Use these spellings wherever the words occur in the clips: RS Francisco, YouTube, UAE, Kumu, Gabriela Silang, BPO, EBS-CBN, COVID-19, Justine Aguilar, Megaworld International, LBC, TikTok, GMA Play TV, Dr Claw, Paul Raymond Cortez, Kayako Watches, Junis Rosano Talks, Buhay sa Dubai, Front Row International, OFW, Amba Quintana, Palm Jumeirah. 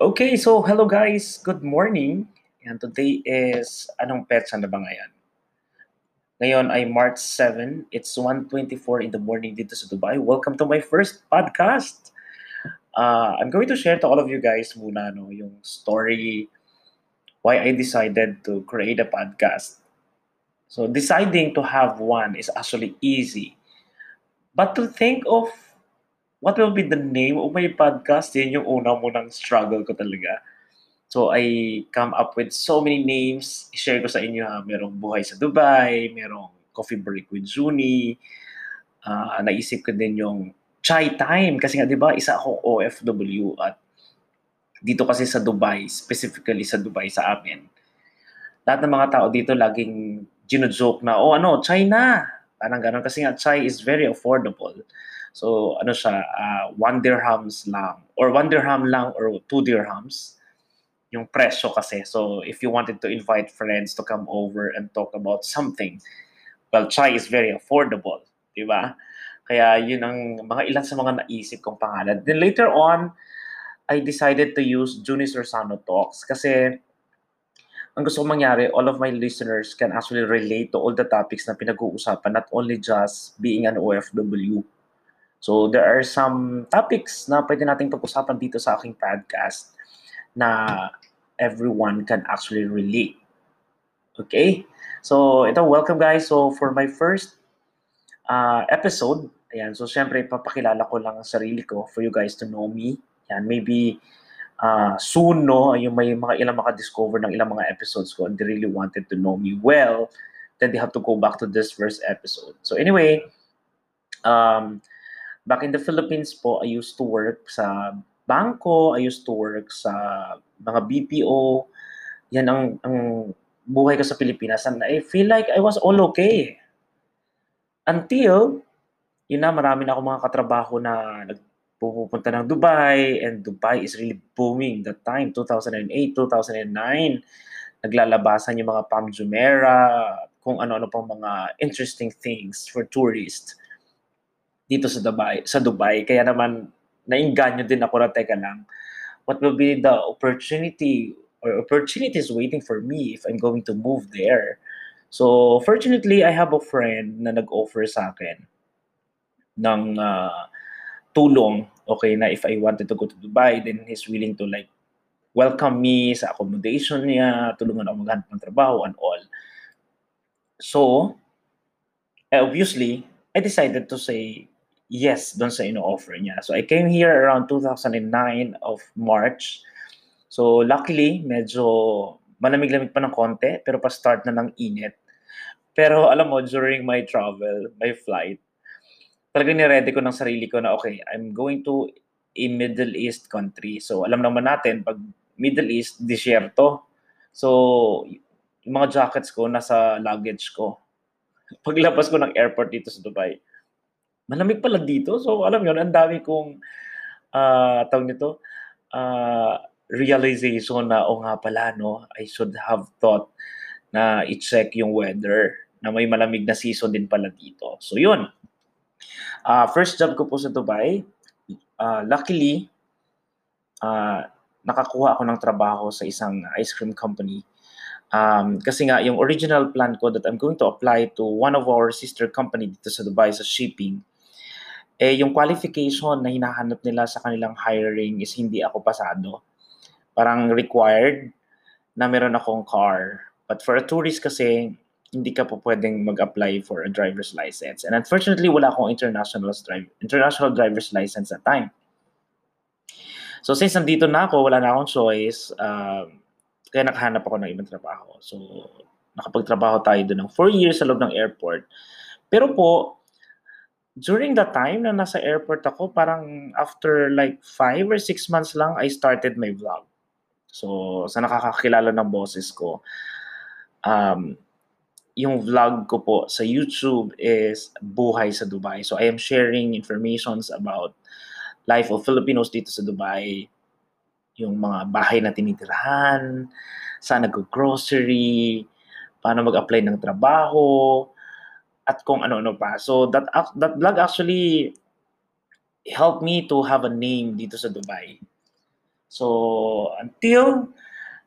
Okay, so hello guys, good morning. And today is, anong petsa na ba ngayon? Ngayon ay March 7, it's 1:24 in the morning dito sa Dubai. Welcome to my first podcast. I'm going to share to all of you guys muna yung story why I decided to create a podcast. So deciding to have one is actually easy. But to think of what will be the name of my podcast? Yan yung una munang struggle ko talaga. So I come up with so many names. I-share ko sa inyo ha. Merong Buhay sa Dubai, merong Coffee Break with Juni. Naisip ko din yung Chai Time. Kasi nga diba, isa akong OFW at dito kasi sa Dubai, specifically sa Dubai sa amin. Lahat ng mga tao dito laging gino-joke na, oh ano, Chai na! Parang ganun. Kasi nga Chai is very affordable. So, ano siya, 1 dirhams lang, or 1 dirham lang, or 2 dirhams, yung presyo kasi. So, if you wanted to invite friends to come over and talk about something, well, chai is very affordable, di ba? Kaya, yun ang mga ilan sa mga naisip kong pangalan. Then later on, I decided to use Junis Rosano Talks kasi ang gusto kong mangyari, all of my listeners can actually relate to all the topics na pinag-uusapan, not only just being an OFW. So, there are some topics na pwede nating pag-usapan dito sa aking podcast na everyone can actually relate. Okay? So, ito, welcome guys. So, for my first episode, ayan, so syempre, papakilala ko lang ang sarili ko for you guys to know me. Ayan, maybe soon, no, yung may mga ilang maka-discover ng ilang mga episodes ko and they really wanted to know me well, then they have to go back to this first episode. So, anyway, back in the Philippines po, I used to work sa bangko, I used to work sa mga BPO. Yan ang buhay ko sa Pilipinas. And I feel like I was all okay. Until, yun na, marami na akong mga katrabaho na nagpupunta ng Dubai. And Dubai is really booming that time, 2008, 2009. Naglalabasan yung mga Palm Jumeirah, kung ano-ano pang mga interesting things for tourists dito sa Dubai, Kaya naman, nainganyo din ako na, teka lang, what will be the opportunity or opportunities waiting for me if I'm going to move there? So, fortunately, I have a friend na nag-offer sa akin ng tulong, okay, na if I wanted to go to Dubai, then he's willing to like welcome me sa accommodation niya, tulungan ako maghanap ng trabaho and all. So, obviously, I decided to say, yes, doon sa ino-offer niya. So I came here around 2009 of March. So luckily, medyo malamig-lamig pa ng konti, pero pa-start na ng init. Pero alam mo, during my travel, my flight, talagang ni-ready ko ng sarili ko na, okay, I'm going to a Middle East country. So alam naman natin, pag Middle East, disyerto. So yung mga jackets ko, nasa luggage ko. Paglabas ko ng airport dito sa Dubai, malamig pala dito. So, alam yun, ang dami kong, realization na, oh nga pala, no, I should have thought na i-check yung weather, na may malamig na season din pala dito. So, yun. First job ko po sa Dubai, luckily, nakakuha ako ng trabaho sa isang ice cream company. Kasi nga, yung original plan ko that I'm going to apply to one of our sister company dito sa Dubai sa shipping, eh yung qualification na hinahanap nila sa kanilang hiring is hindi ako pasado. Parang required na meron akong car. But for a tourist kasi, hindi ka po pwedeng mag-apply for a driver's license. And unfortunately, wala akong international driver's license at time. So since nandito na ako, wala na akong choice, kaya nakahanap ako ng ibang trabaho. So, nakapagtrabaho tayo doon ng 4 years sa loob ng airport. Pero po, during the time na nasa airport ako, parang after like 5 or 6 months lang, I started my vlog. So, sa nakakakilala ng bosses ko, yung vlog ko po sa YouTube is Buhay sa Dubai. So, I am sharing informations about life of Filipinos dito sa Dubai, yung mga bahay na tinitirahan, saan nag-grocery, paano mag-apply ng trabaho, at kung ano-ano pa. So that vlog actually helped me to have a name dito sa Dubai. So until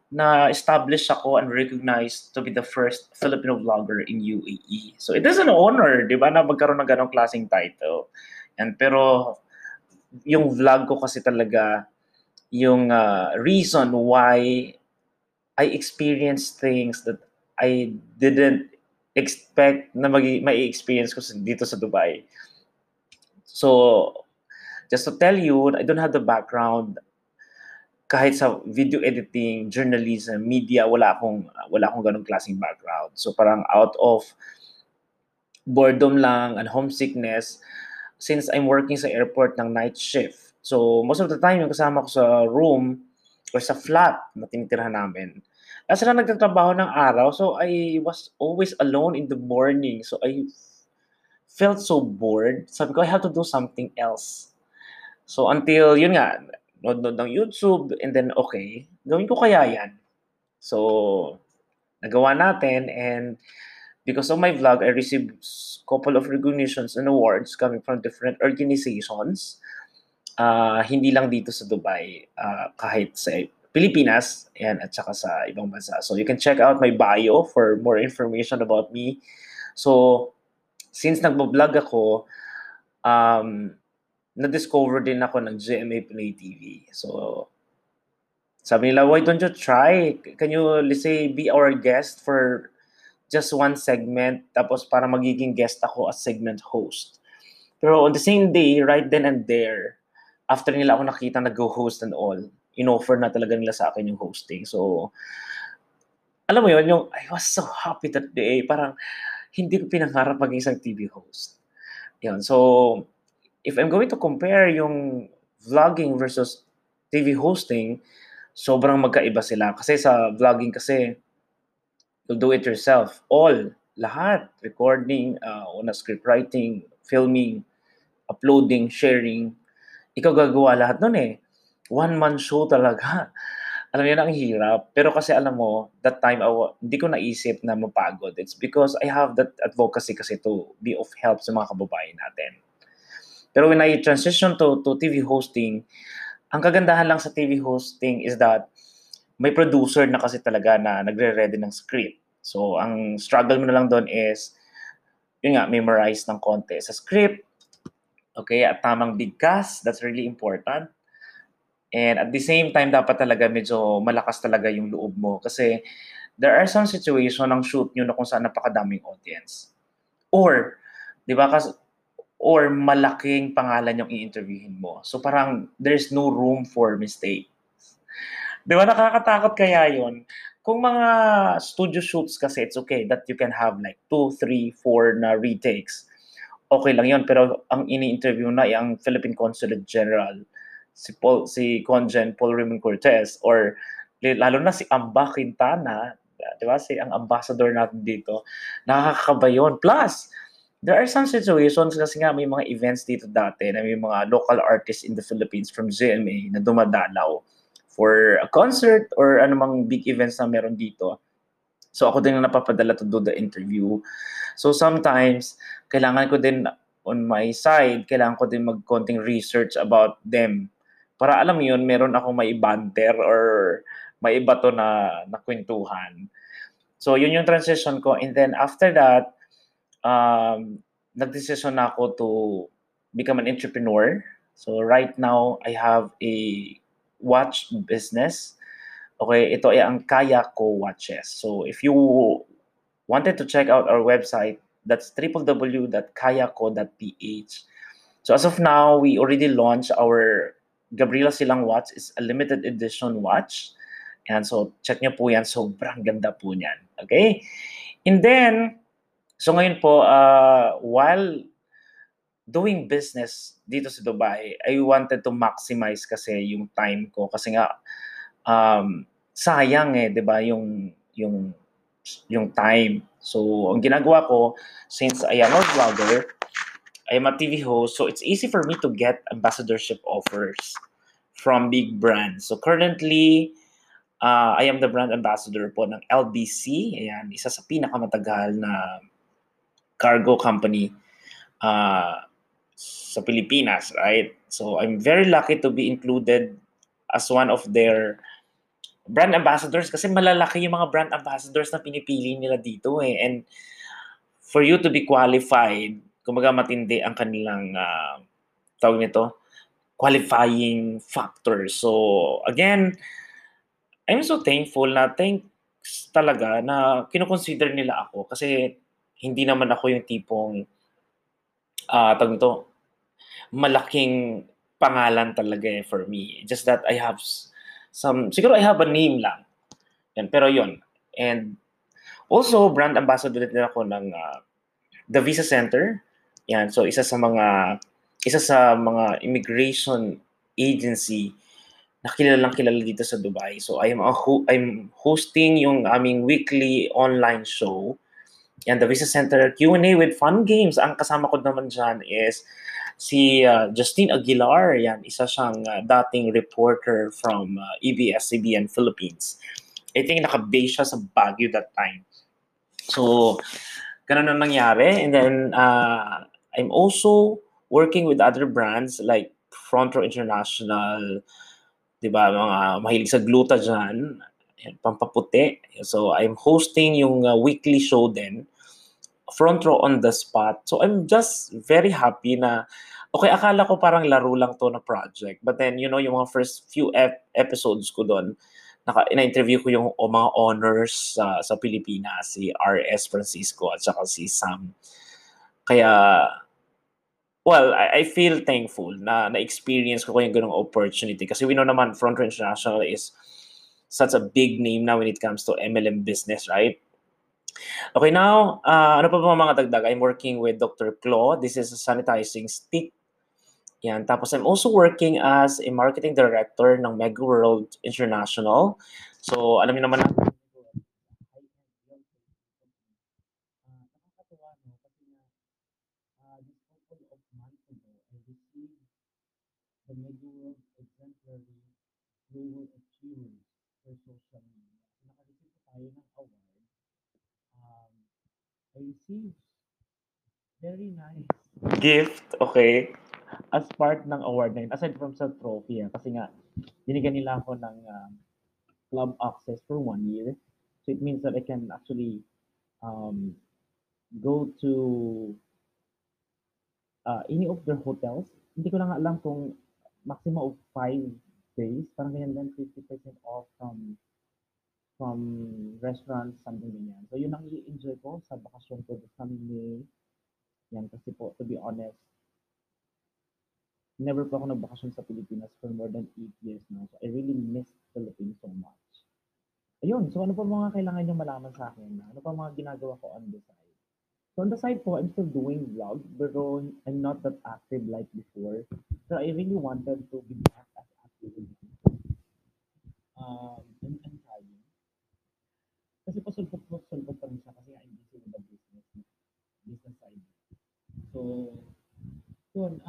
na-establish ako and recognized to be the first Filipino vlogger in UAE. So it is an honor, di ba, na magkaroon ng ganong klaseng title. And pero yung vlog ko kasi talaga yung reason why I experienced things that I didn't expect na may experience ko dito sa Dubai. So just to tell you, I don't have the background kahit sa video editing, journalism, media, wala akong ganung klaseng background. So parang out of boredom lang and homesickness, since I'm working sa airport ng night shift. So most of the time, yung kasama ko sa room or sa flat na tinitirahan namin, sila nagtatrabaho ng araw, so I was always alone in the morning. So I felt so bored. Sabi ko, I have to do something else. So until, yun nga, nod ng YouTube, and then, okay, gawin ko kaya yan. So, nagawa natin, and because of my vlog, I received a couple of recognitions and awards coming from different organizations. Hindi lang dito sa Dubai, kahit sa Pilipinas, and at saka sa ibang bansa. So, you can check out my bio for more information about me. So, since nagbablog ako, na-discover din ako ng GMA Play TV. So, sabi nila, why don't you try? Can you, let's say, be our guest for just one segment? Tapos para magiging guest ako as segment host. Pero on the same day, right then and there, after nila ako nakita nag-host and all, in-offer na talaga nila sa akin yung hosting. So, alam mo yun, yung I was so happy that day. Parang hindi ko pinangarap maging isang TV host. Yun, so if I'm going to compare yung vlogging versus TV hosting, sobrang magkaiba sila. Kasi sa vlogging kasi, you'll do it yourself. All, lahat. Recording, on a script writing, filming, uploading, sharing. Ikaw gagawa lahat nun eh. One-man show talaga. Alam mo yun, ang hirap. Pero kasi alam mo, that time, hindi ko naisip na mapagod. It's because I have that advocacy kasi to be of help sa mga kababayan natin. Pero when I transition to TV hosting, ang kagandahan lang sa TV hosting is that may producer na kasi talaga na nagre-ready ng script. So, ang struggle mo na lang doon is, yun nga, memorize ng konti sa script. Okay, at tamang bigkas, that's really important. And at the same time, dapat talaga medyo malakas talaga yung loob mo. Kasi there are some situation ng shoot nyo na kung saan napakadaming audience. Or, di ba kasi, or malaking pangalan yung i-interviewin mo. So parang there's no room for mistakes. Di ba nakakatakot kaya yun? Kung mga studio shoots kasi, it's okay that you can have like 2, 3, 4 na retakes. Okay lang yun, pero ang ini-interview na yung Philippine Consulate General, si Conjen Paul Raymond Cortez, or lalo na si Amba Quintana, di ba? Si ang ambassador natin dito. Nakakakaba yun. Plus, there are some situations kasi nga may mga events dito dati na may mga local artists in the Philippines from GMA na dumadalaw for a concert or anumang big events na meron dito. So ako din na napapadala to do the interview. So sometimes, kailangan ko din on my side, kailangan ko din mag-konting research about them. Para alam mo yun, meron akong may banter or may iba to na kwentuhan. So yun yung transition ko. And then after that, nag-decision na ako to become an entrepreneur. So right now, I have a watch business. Okay, ito ay ang Kayako Watches. So if you wanted to check out our website, that's www.kayako.ph. So as of now, we already launched our Gabriela Silang watch. It's a limited edition watch. And so check nyo po yan. Sobrang ganda po yan. Okay? And then, so ngayon po, while doing business dito sa Dubai, I wanted to maximize kasi yung time ko. Kasi nga, sayang eh, di ba, yung time. So, ang ginagawa ko, since I am a vlogger, I am a TV host, so it's easy for me to get ambassadorship offers from big brands. So currently, I am the brand ambassador po ng LBC. Ayan, isa sa pinakamatagal na cargo company sa Pilipinas, right? So I'm very lucky to be included as one of their brand ambassadors kasi malalaki yung mga brand ambassadors na pinipili nila dito eh. And for you to be qualified, kumbaga matindi ang kanilang tawag nito, qualifying factor. So again, I'm so thankful na thanks talaga na kinoconsider nila ako kasi hindi naman ako yung tipong tawag nito, malaking pangalan talaga eh for me. Just that I have siguro I have a name lang. Yan, pero yun. And also, brand ambassador din ako ng the Visa Center. Yan, so isa sa mga immigration agency na kilalang-kilala dito sa Dubai. So I'm hosting yung aming weekly online show. Yan, the Visa Center Q&A with fun games. Ang kasama ko naman dyan is si Justine Aguilar, yan, isa siyang dating reporter from EBS-CBN Philippines. I think naka-base siya sa Baguio that time. So, ganun ang nangyari. And then, I'm also working with other brands like Front Row International, diba, mga mahilig sa gluta dyan, yan, pampaputi. So, I'm hosting yung weekly show din, Front Row on the Spot. So I'm just very happy na, okay, akala ko parang laro lang to na project. But then, you know, yung mga first few episodes ko doon, na-interview ko yung mga honors sa Pilipinas, si RS Francisco at saka si Sam. Kaya, well, I feel thankful na na-experience ko yung ganung opportunity. Kasi we know naman, Front Row International is such a big name now when it comes to MLM business, right? Okay, now, ano pa ba mga dagdag? I'm working with Dr. Claw. This is a sanitizing stick. Yan. Tapos I'm also working as a marketing director ng Megaworld International. So, alam niyo naman na the Megaworld exemplary global achievement for social media. Nakareceive tayo ng award. I received very nice gift, okay, as part ng award na yun, aside from sa trophy, kasi nga, binigyan nila ako ng club access for 1 year. So it means that I can actually go to any of their hotels. Hindi ko lang alam kung maximum of 5 days, parang ganyan lang, 50% off from restaurants, something ganyan. So, yun ang i-enjoy ko sa bakasyon ko this coming May. Yan, kasi po, to be honest, never pa ako nagbakasyon sa Pilipinas for more than 8 years now. So, I really miss Philippines so much. Ayun, so ano pa mga kailangan nyo malaman sa akin? Ano pa mga ginagawa ko on the side? So, on the side po, I'm still doing vlog, pero I'm not that active like before. So, I really wanted to be back as active as before. Kasi pasulpok pa rin siya kasi I'm busy with the business side. So, yun.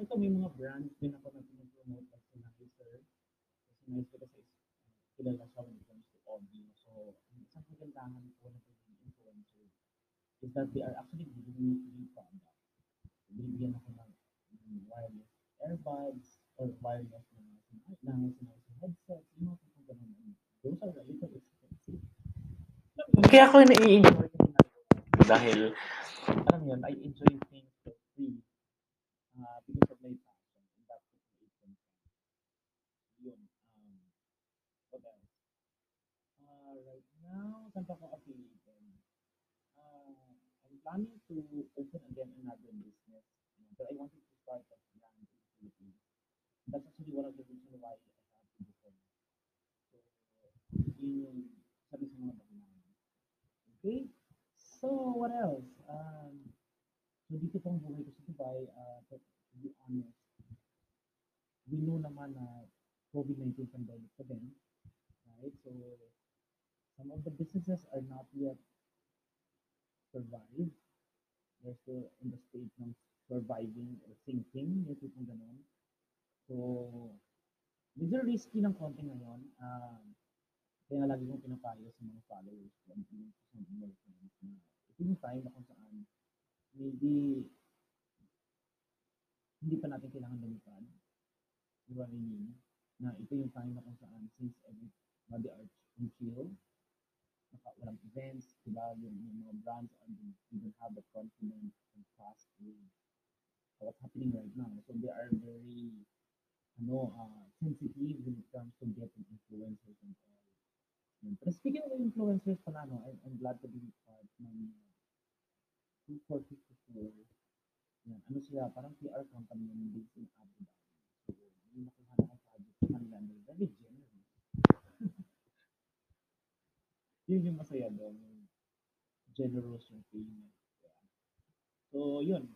Ito may mga brands din ako na pinapromote kasi na-research. Kasi na-research kasi kilala siya when it comes to audio. So, isang kagandahan ko na pagiging influencer is that they are actually giving me free products. Binibigyan ako ng wireless earbuds or wireless na headset. Yung mga kung ganun. Those are the little expensive. Kaya ako nai-enjoy dahil, alam yun, I enjoy things for free because of my passion. And that's what I enjoy. Yun. What else? Right now, saan pa ako affiliated? I'm planning to open again another business. But I wanted to start a brand in the Philippines. That's actually one of the reasons why I have to do it. So, yun yung sabi sa mga bagay. Okay, so what else? So dito pong buhay ko sa Dubai, to be honest, we know naman na COVID-19 pandemic pa din, right? So some of the businesses are not yet survived. They're still in the state ng surviving or sinking, yung tipong ganun. So, medyo risky ng konti ngayon. Kaya lagi kong pinapayo sa mga followers ko ang mga friends na ito yung time na kung saan maybe hindi pa natin kailangan lumipad. Iwanin yun. na ito yung time na kung saan since everybody are in chill, walang events, diba, yung mga brands even have the confidence and trust with what's happening right now. So they are very sensitive when it comes to getting influencers and all. But speaking of influencers pala, no, I'm glad to be part ng 2454. Yan, ano sila, parang PR company yung based in Abu Dhabi. So yung nakuha na ang project sa kanila, they're very generous. Yun yung masaya doon, yung generous yung payment. Yeah. So yun,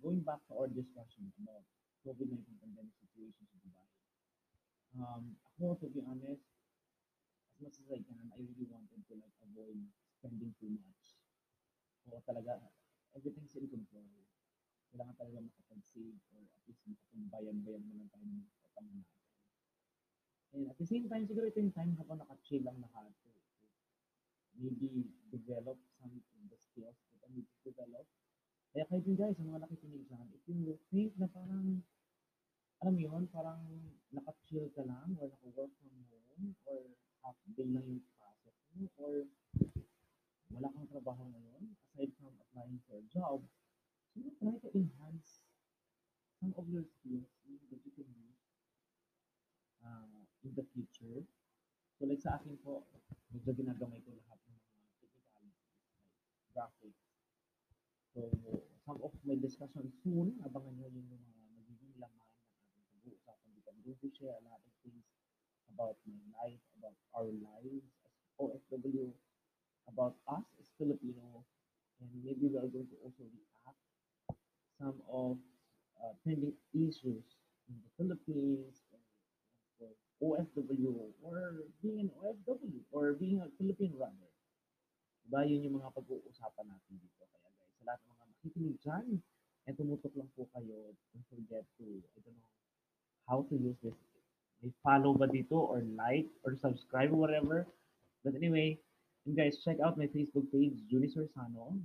going back to our discussion about COVID-19 pandemic situation sa Dubai. Ako, to be honest, as much as I can, I really wanted to like avoid spending too much. So talaga, everything's in control. Kailangan talaga makapag-save or at least makapag-bayan-bayan mo lang tayo ng katangan natin. And at the same time, siguro ito yung time ako naka-chill lang lahat. Maybe develop some of the skills that I need to develop. Kaya kayo din guys, ang mga nakikinig dyan, if you think na parang, alam mo yun, parang naka-chill ka lang or naka-work from home or half day lang yung process mo or wala kang trabaho ngayon, aside from applying for a job, so you try to enhance some of your skills that you can use in the future. So like sa akin po, medyo ginagamay ko lahat ng mga technicalities like graphics. So some of my discussions soon, abangan nyo yung mga magiging laman ng ating pag-uusapan. We can really share a lot of things about my life, about our lives as OFW, about us as Filipino, and maybe we are going to also react some of pending issues in the Philippines, or OFW, or being an OFW, or being a Philippine runner. Diba, yun yung mga pag-uusapan natin dito. Kaya guys, sa lahat ng mga nakikinig dyan, and tumutok lang po kayo, don't forget to, I don't know, how to use this. May follow ba dito, or like, or subscribe, or whatever. But anyway, and guys, check out my Facebook page, Junis Rosano,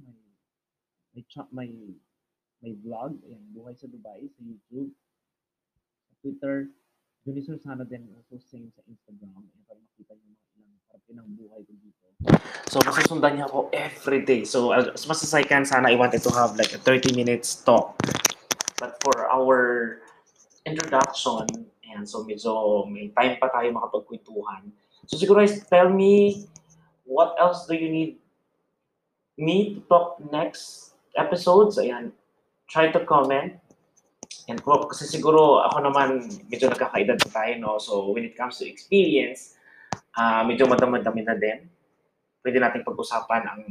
my vlog, ayan, Buhay sa Dubai, sa YouTube, sa Twitter, Junis Rosano din, also same sa Instagram, ayan, para makita nyo mga ilang parapin ng buhay ko dito. So, masusundan niya ako everyday. So, as much as I can, sana I wanted to have like a 30-minute talk. But for our introduction, ayan, so medyo may time pa tayo makapagkwentuhan. So, siguro guys, tell me, what else do you need me to talk next episodes? Ayan, try to comment. And kasi siguro ako naman, medyo nagkakaedad na tayo, no? So when it comes to experience, medyo madami-dami na din. Pwede natin pag-usapan ang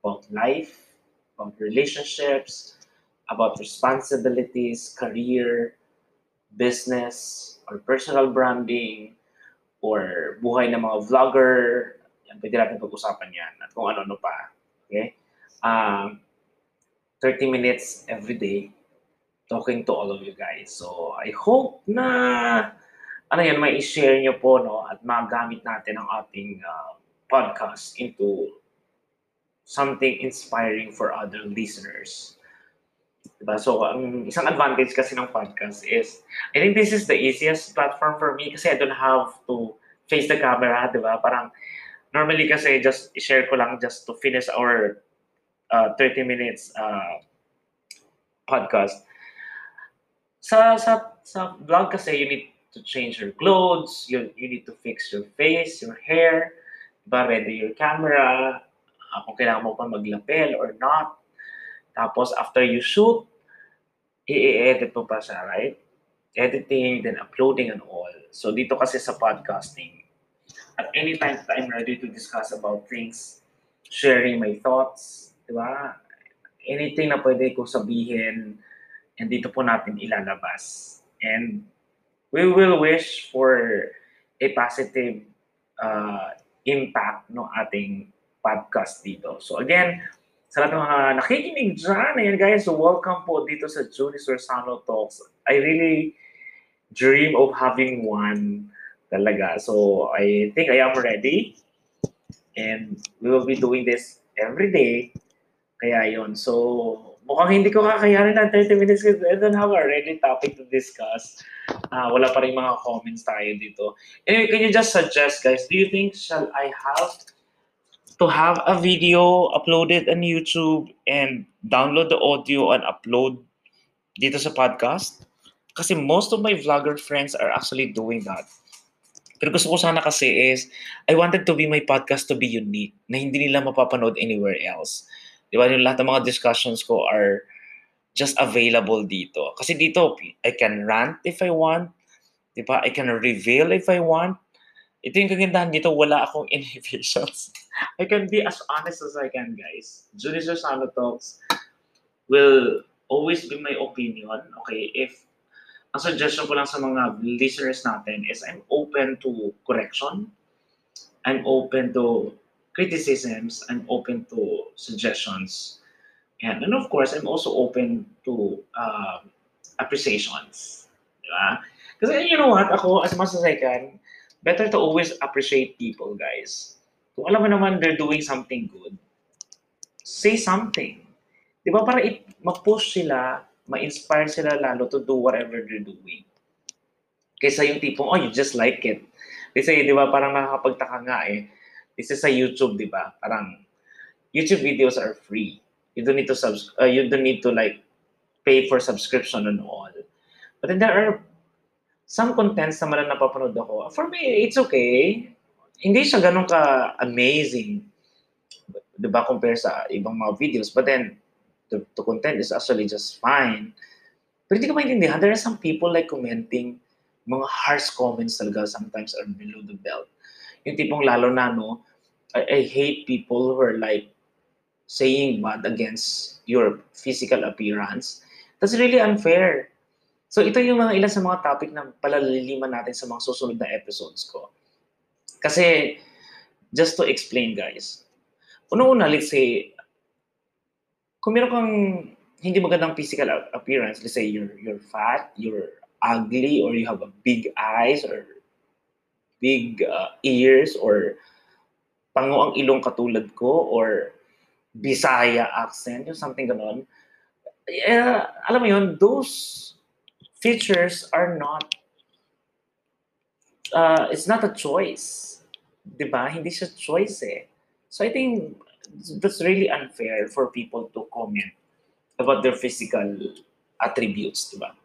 about life, about relationships, about responsibilities, career, business, or personal branding, or buhay ng mga vlogger. Yan, pwede natin pag-usapan yan at kung ano-ano pa. Okay? 30 minutes every day talking to all of you guys. So, I hope na may i-share nyo po, no, at magamit natin ang ating podcast into something inspiring for other listeners. Diba? So, ang isang advantage kasi ng podcast is, I think this is the easiest platform for me kasi I don't have to face the camera, diba? Parang, normally kasi just share ko lang just to finish our 30 minutes podcast. Sa vlog kasi you need to change your clothes, you need to fix your face, your hair, ba ready your camera, kung kailangan mo pa maglapel or not. Tapos after you shoot, i-edit mo pa siya, right? Editing, then uploading and all. So dito kasi sa podcasting, at any time that I'm ready to discuss about things, sharing my thoughts, diba? Anything na pwede ko sabihin, and dito po natin ilalabas. And we will wish for a positive impact ng ating podcast dito. So again, sa lahat ng mga nakikinig dyan, ayan guys, so welcome po dito sa Junis Rosano Talks. I really dream of having one talaga. So, I think I am ready. And we will be doing this every day. Kaya yun. So, mukhang hindi ko kakayanin ng 30 minutes because I don't have a ready topic to discuss. Wala pa rin mga comments tayo dito. Anyway, can you just suggest, guys, do you think shall I have to have a video uploaded on YouTube and download the audio and upload dito sa podcast? Kasi most of my vlogger friends are actually doing that. Pero gusto ko sana kasi is, I wanted to be my podcast to be unique, na hindi nila mapapanood anywhere else. Di ba? Yung lahat ng mga discussions ko are just available dito. Kasi dito, I can rant if I want. Di ba? I can reveal if I want. Ito yung kagandahan dito, wala akong inhibitions. I can be as honest as I can, guys. Junis Rosano Talks will always be my opinion. Okay, if ang suggestion ko lang sa mga listeners natin is I'm open to correction, I'm open to criticisms, I'm open to suggestions, and of course, I'm also open to appreciations. Diba? Kasi you know what, ako, as much as I can, better to always appreciate people, guys. Kung alam mo naman they're doing something good, say something. Diba? Para mag-push sila, ma-inspire sila lalo to do whatever they're doing. Kaysa yung tipong, oh, you just like it. Kasi, di ba, parang nakakapagtaka nga eh. Kasi sa YouTube, di ba, parang YouTube videos are free. You don't need to, like, pay for subscription and all. But then there are some contents naman na napapanood ako. For me, it's okay. Hindi siya ganun ka-amazing. Di ba, compare sa ibang mga videos. But then, the content is actually just fine. Pero hindi ko maintindihan, there are some people like commenting, mga harsh comments talaga sometimes are below the belt. Yung tipong lalo na, no, I hate people who are like saying bad against your physical appearance. That's really unfair. So ito yung mga ilan sa mga topic na palaliliman natin sa mga susunod na episodes ko. Kasi, just to explain, guys, unang-una, let's say, kung meron kang hindi magandang physical appearance, let's say you're fat, you're ugly, or you have a big eyes, or big ears, or pango ang ilong katulad ko, or Bisaya accent, yung something ganon. Alam mo yun, those features are not, it's not a choice. Diba? Hindi siya choice eh. So I think, that's really unfair for people to comment about their physical attributes, diba?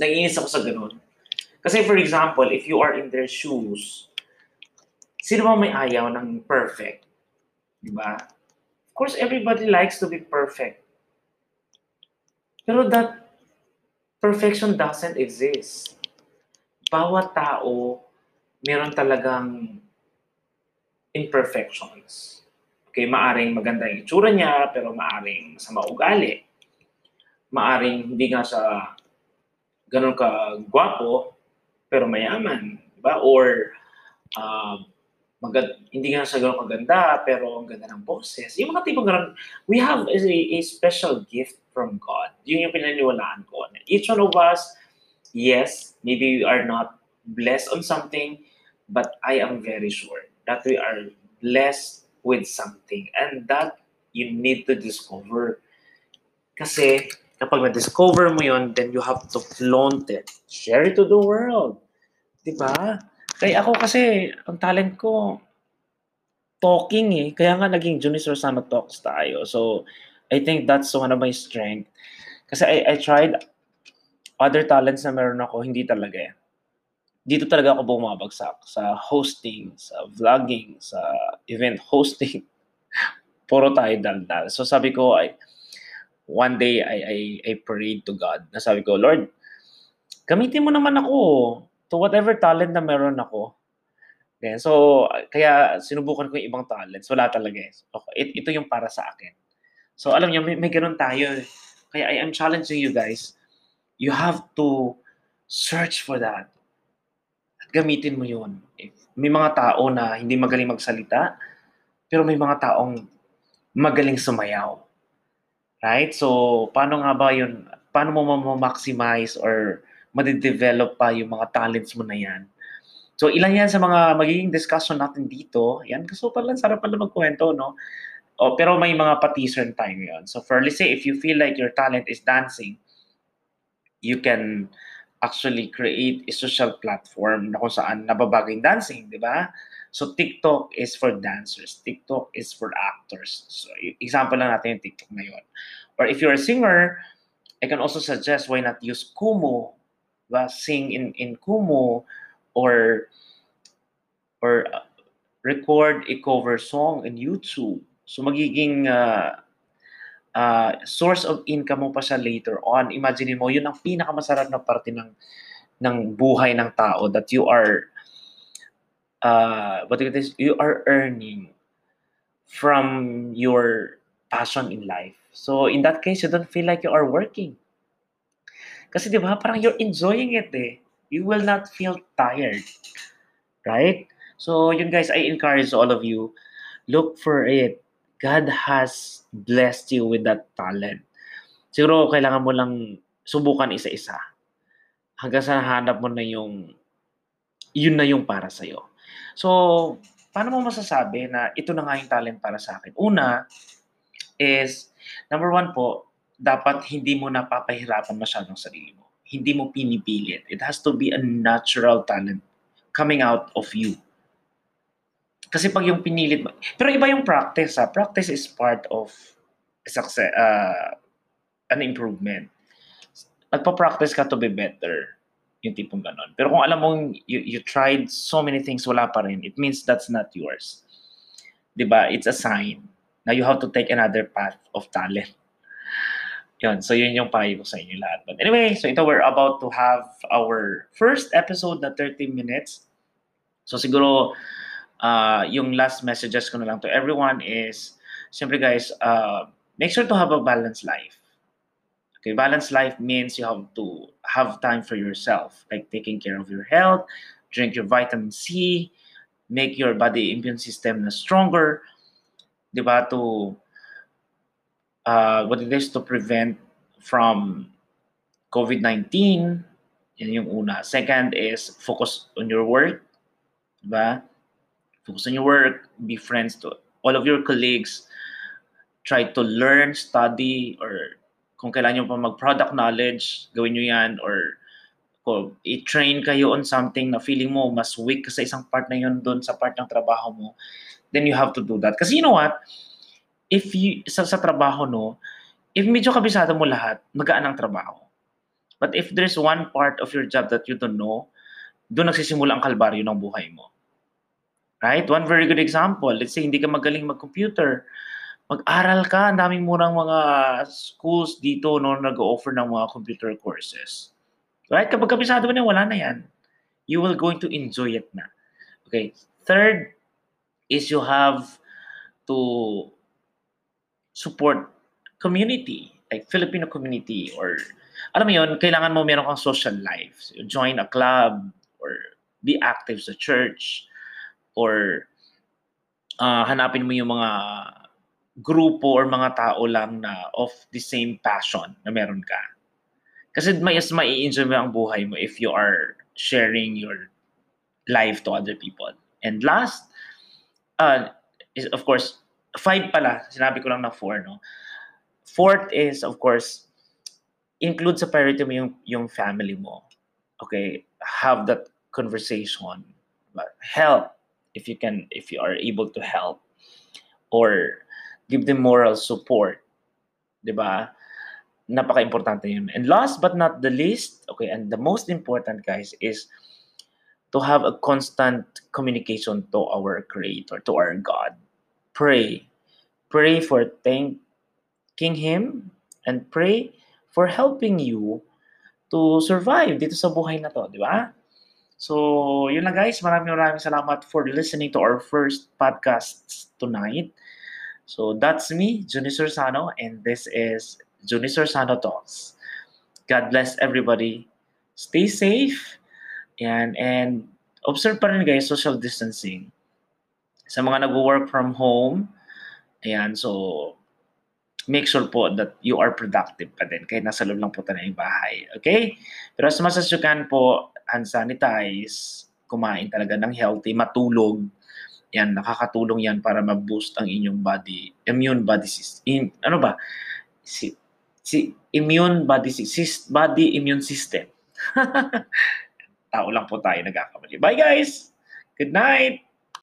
Nag-inis ako sa ganun. Kasi for example, if you are in their shoes, sino ba may ayaw ng perfect? Diba? Of course, everybody likes to be perfect. Pero that perfection doesn't exist. Bawat tao, meron talagang imperfections. Okay, maaring maganda yung itsura niya, pero maaring masama ugali. Maaring hindi nga siya ganun ka-gwapo, pero mayaman. Diba? Or hindi nga siya ganun kaganda, pero ang ganda ng boses. Yung mga tipong ganun, we have a special gift from God. Yun yung pinaniwalaan ko. Each one of us, yes, maybe we are not blessed on something, but I am very sure that we are blessed with something, and that you need to discover. Kasi kapag na-discover mo yon, then you have to flaunt it. Share it to the world. Diba? Kaya ako kasi, ang talent ko, talking eh. Kaya nga naging Junis Rosano Talks tayo. So, I think that's one of my strength. Kasi I tried other talents na meron ako, hindi talaga eh. Dito talaga ako bumabagsak sa hosting, sa vlogging, sa event hosting. Puro tayo daldal. So sabi ko, one day I prayed to God. Na sabi ko, Lord, gamitin mo naman ako to whatever talent na meron ako. Okay, so kaya sinubukan ko yung ibang talents. Wala talaga eh. Okay, ito yung para sa akin. So alam niyo, may ganun tayo. Kaya I am challenging you guys. You have to search for that. Gamitin mo yun. May mga tao na hindi magaling magsalita, pero may mga taong magaling sumayaw. Right? So, paano nga ba yun? Paano mo ma-maximize or ma-develop pa yung mga talents mo na yan? So, ilan yan sa mga magiging discussion natin dito. Yan, gusto pa lang, sarap pala magkwento, no? Oh, pero may mga patisern tayo yun. So for, let's say, if you feel like your talent is dancing, you can actually create a social platform na kung saan nababagay dancing, di ba? So TikTok is for dancers. TikTok is for actors. So example lang natin yung TikTok na yun. Or if you're a singer, I can also suggest why not use Kumu, diba? Sing in Kumu or record a cover song in YouTube. So magiging source of income mo pa siya later on. Imagine mo, yun ang pinakamasarap na parte ng buhay ng tao, that you are you are earning from your passion in life. So in that case, you don't feel like you are working. Kasi di ba, parang you're enjoying it eh. You will not feel tired. Right? So yun guys, I encourage all of you, look for it. God has blessed you with that talent. Siguro kailangan mo lang subukan isa-isa. Hanggang sa nahanap mo na yung, yun na yung para sa'yo. So, paano mo masasabi na ito na nga yung talent para sa akin? Una is, number one po, dapat hindi mo napapahirapan masyadong sarili mo. Hindi mo pinipilit. It has to be a natural talent coming out of you. Kasi pag yung pinilit mo, pero iba yung practice. Ha? Practice is part of success, an improvement. Nagpa-practice ka to be better. Yung tipong ganon. Pero kung alam mong you tried so many things, wala pa rin, it means that's not yours. Diba? It's a sign na you have to take another path of talent. Yun. So, yun yung payo ko sa inyo lahat. But anyway, so ito, we're about to have our first episode na 30 minutes. So, siguro, yung last messages ko na lang to everyone is, siyempre guys, make sure to have a balanced life. Okay, balanced life means you have to have time for yourself, like taking care of your health, drink your vitamin C, make your body immune system stronger, diba, to to prevent from COVID-19. Yan yung una. Second is focus on your work, diba? Focus on your work, be friends to all of your colleagues, try to learn, study, or kung kailan nyo pa mag-product knowledge, gawin nyo yan, or i-train kayo on something na feeling mo mas weak ka sa isang part na yun doon sa part ng trabaho mo, then you have to do that. Kasi you know what? If you, sa trabaho, no, if medyo kabisado mo lahat, magaan ang trabaho. But if there's one part of your job that you don't know, doon nagsisimula ang kalbaryo ng buhay mo. Right? One very good example, let's say hindi ka magaling mag-computer, mag-aral ka, ang daming murang mga schools dito no nag-o-offer ng mga computer courses. Right? Kapag kabisado mo na, wala na yan. You will going to enjoy it na. Okay. Third is you have to support community, like Filipino community, or alam mo yun, kailangan mo meron kang social life. So, join a club or be active sa church or hanapin mo yung mga grupo or mga tao lang na of the same passion na meron ka. Kasi mas mai-enjoy mo ang buhay mo if you are sharing your life to other people. And last, is of course, 5 pala. Sinabi ko lang na 4, no? Fourth is, of course, include sa priority mo yung family mo. Okay? Have that conversation. But help if you can, if you are able to help. Or give them moral support. Diba? Napaka-importante yun. And last but not the least, okay, and the most important, guys, is to have a constant communication to our Creator, to our God. Pray. Pray for thanking Him and pray for helping you to survive dito sa buhay na to. Diba? So, yun lang, guys. Maraming salamat for listening to our first podcast tonight. So that's me, Junis Rosano, and this is Junis Rosano Talks. God bless everybody. Stay safe and observe pa rin guys social distancing. Sa mga nag-work from home, ayan, so make sure po that you are productive pa din kahit nasa loob lang po tayo ng bahay. Okay? Pero as much as you can po, hand sanitize, kumain talaga ng healthy, matulog, Yan, nakakatulong yan para ma-boost ang inyong body, body immune system. Tao lang po tayo, nagkakamali. Bye guys! Good night!